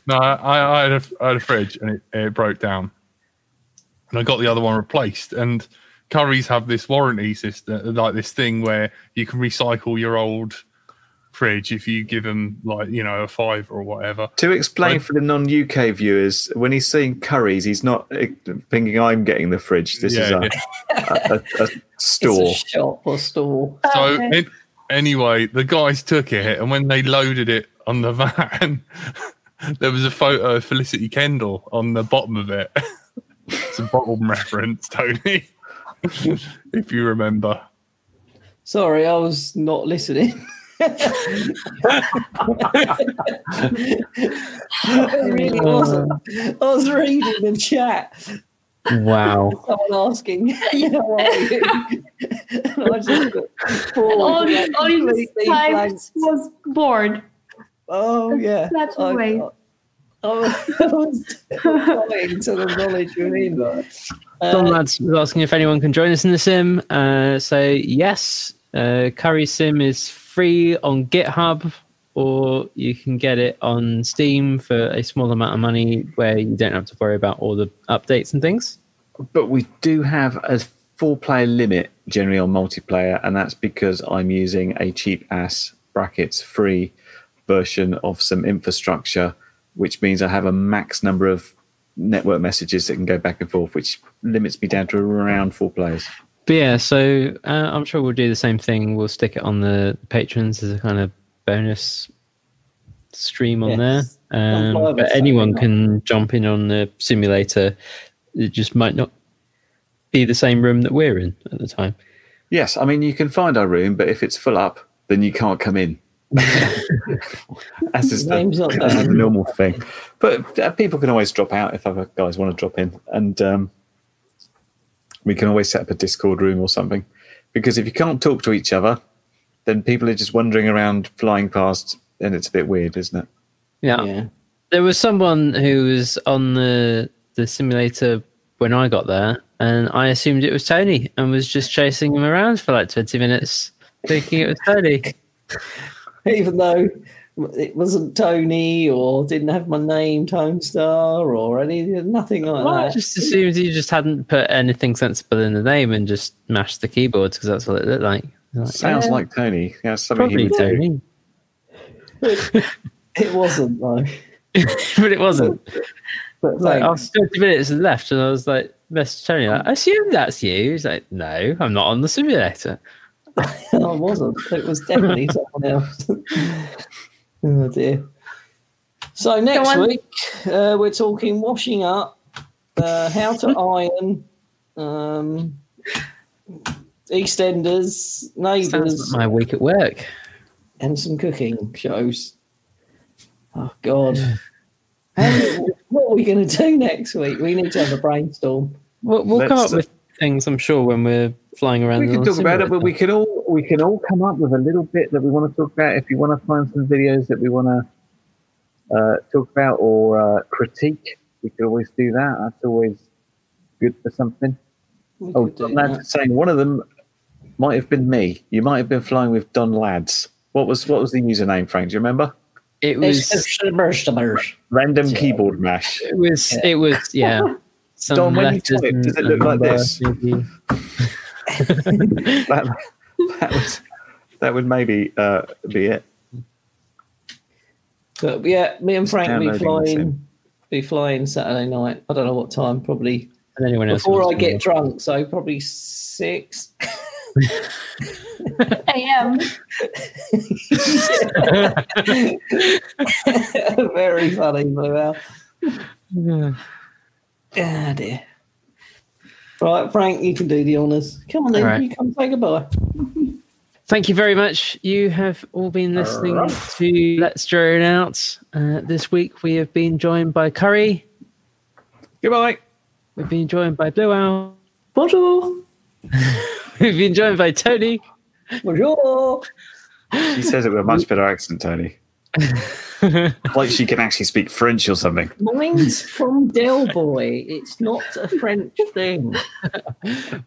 No, I, I, had a, I had a fridge and it, it broke down. And I got the other one replaced, and Currys have this warranty system, like this thing where you can recycle your old fridge if you give them, like, you know, a five or whatever. To explain but, for the non-U K viewers, when he's seeing Currys, he's not thinking I'm getting the fridge. This yeah, is a, a, a, a store. It's a shop or store. So oh, okay. it, anyway, the guys took it, and when they loaded it on the van, there was a photo of Felicity Kendall on the bottom of it. It's a bottom reference, Tony. If you remember. Sorry, I was not listening. I really wasn't. I was reading the chat. Wow. Someone asking, you know, what are you? And I just got bored. All this time was bored. Oh, yeah. That's the way. I was going to the knowledge you mean that. Uh, Don Lads was asking if anyone can join us in the sim. Uh, so, yes, uh, Curry Sim is free on GitHub, or you can get it on Steam for a small amount of money where you don't have to worry about all the updates and things. But we do have a four-player limit generally on multiplayer, and that's because I'm using a cheap-ass, brackets, free version of some infrastructure, which means I have a max number of network messages that can go back and forth, which limits me down to around four players. But yeah, so uh, I'm sure we'll do the same thing. We'll stick it on the patrons as a kind of bonus stream on yes. there. Um, but anyone can on. jump in on the simulator. It just might not be the same room that we're in at the time. Yes, I mean, you can find our room, but if it's full up, then you can't come in. That's just a normal thing, but uh, people can always drop out if other guys want to drop in, and um, we can always set up a Discord room or something, because if you can't talk to each other, then people are just wandering around flying past, and it's a bit weird, isn't it? Yeah, yeah. There was someone who was on the the simulator when I got there, and I assumed it was Tony and was just chasing him around for like twenty minutes thinking it was Tony. Even though it wasn't Tony, or didn't have my name, Tone Star, or anything, nothing like well, that. I just assumed you just hadn't put anything sensible in the name and just mashed the keyboards, because that's what it looked like. like Sounds yeah. like Tony. Yeah, something Probably he would Tony. Do. It wasn't, though. But it wasn't. But like, I was thirty minutes left, and I was like, message Tony, like, I assume that's you. He's like, no, I'm not on the simulator. I wasn't. It was definitely someone else. Oh dear. So next week uh, we're talking washing up, uh, how to iron, um, extenders, neighbours. Sounds like my week at work, and some cooking shows. Oh God! How, what are we going to do next week? We need to have a brainstorm. We'll, we'll come up with things, I'm sure, when we're flying around. We can talk about it, but we can all we can all come up with a little bit that we want to talk about. If you want to find some videos that we want to uh, talk about or uh, critique, we could always do that. That's always good for something. We oh, Don Lads saying one of them might have been me. You might have been flying with Don Lads. What was what was the username, Frank? Do you remember? It was random keyboard mash. It was, yeah. it was, yeah. Some Don, when you type, does it look like this? that, that, was, that would maybe uh, be it. But yeah, me and Frank will be flying, be flying Saturday night. I don't know what time, probably. And anyone else before I get drunk, so probably six. A M Very funny, Blue Al. Ah, dear. Right, Frank, you can do the honours. Come on, then. Right. You come say goodbye. Thank you very much. You have all been listening all right. to Let's Drone Out. Uh, this week we have been joined by Curry. Goodbye. We've been joined by Blue Owl. Bonjour. We've been joined by Tony. Bonjour. She says it with a much better accent, Tony. Like she can actually speak French or something. Mine's from Delboy. It's not a French thing.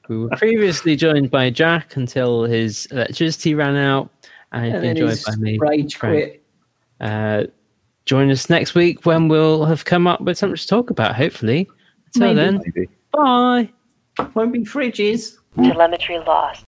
We were previously joined by Jack until his electricity ran out. And, and enjoyed by me. Rage quit. Uh, join us next week when we'll have come up with something to talk about, hopefully. Till then, maybe. Bye. Won't be fridges. Telemetry lost.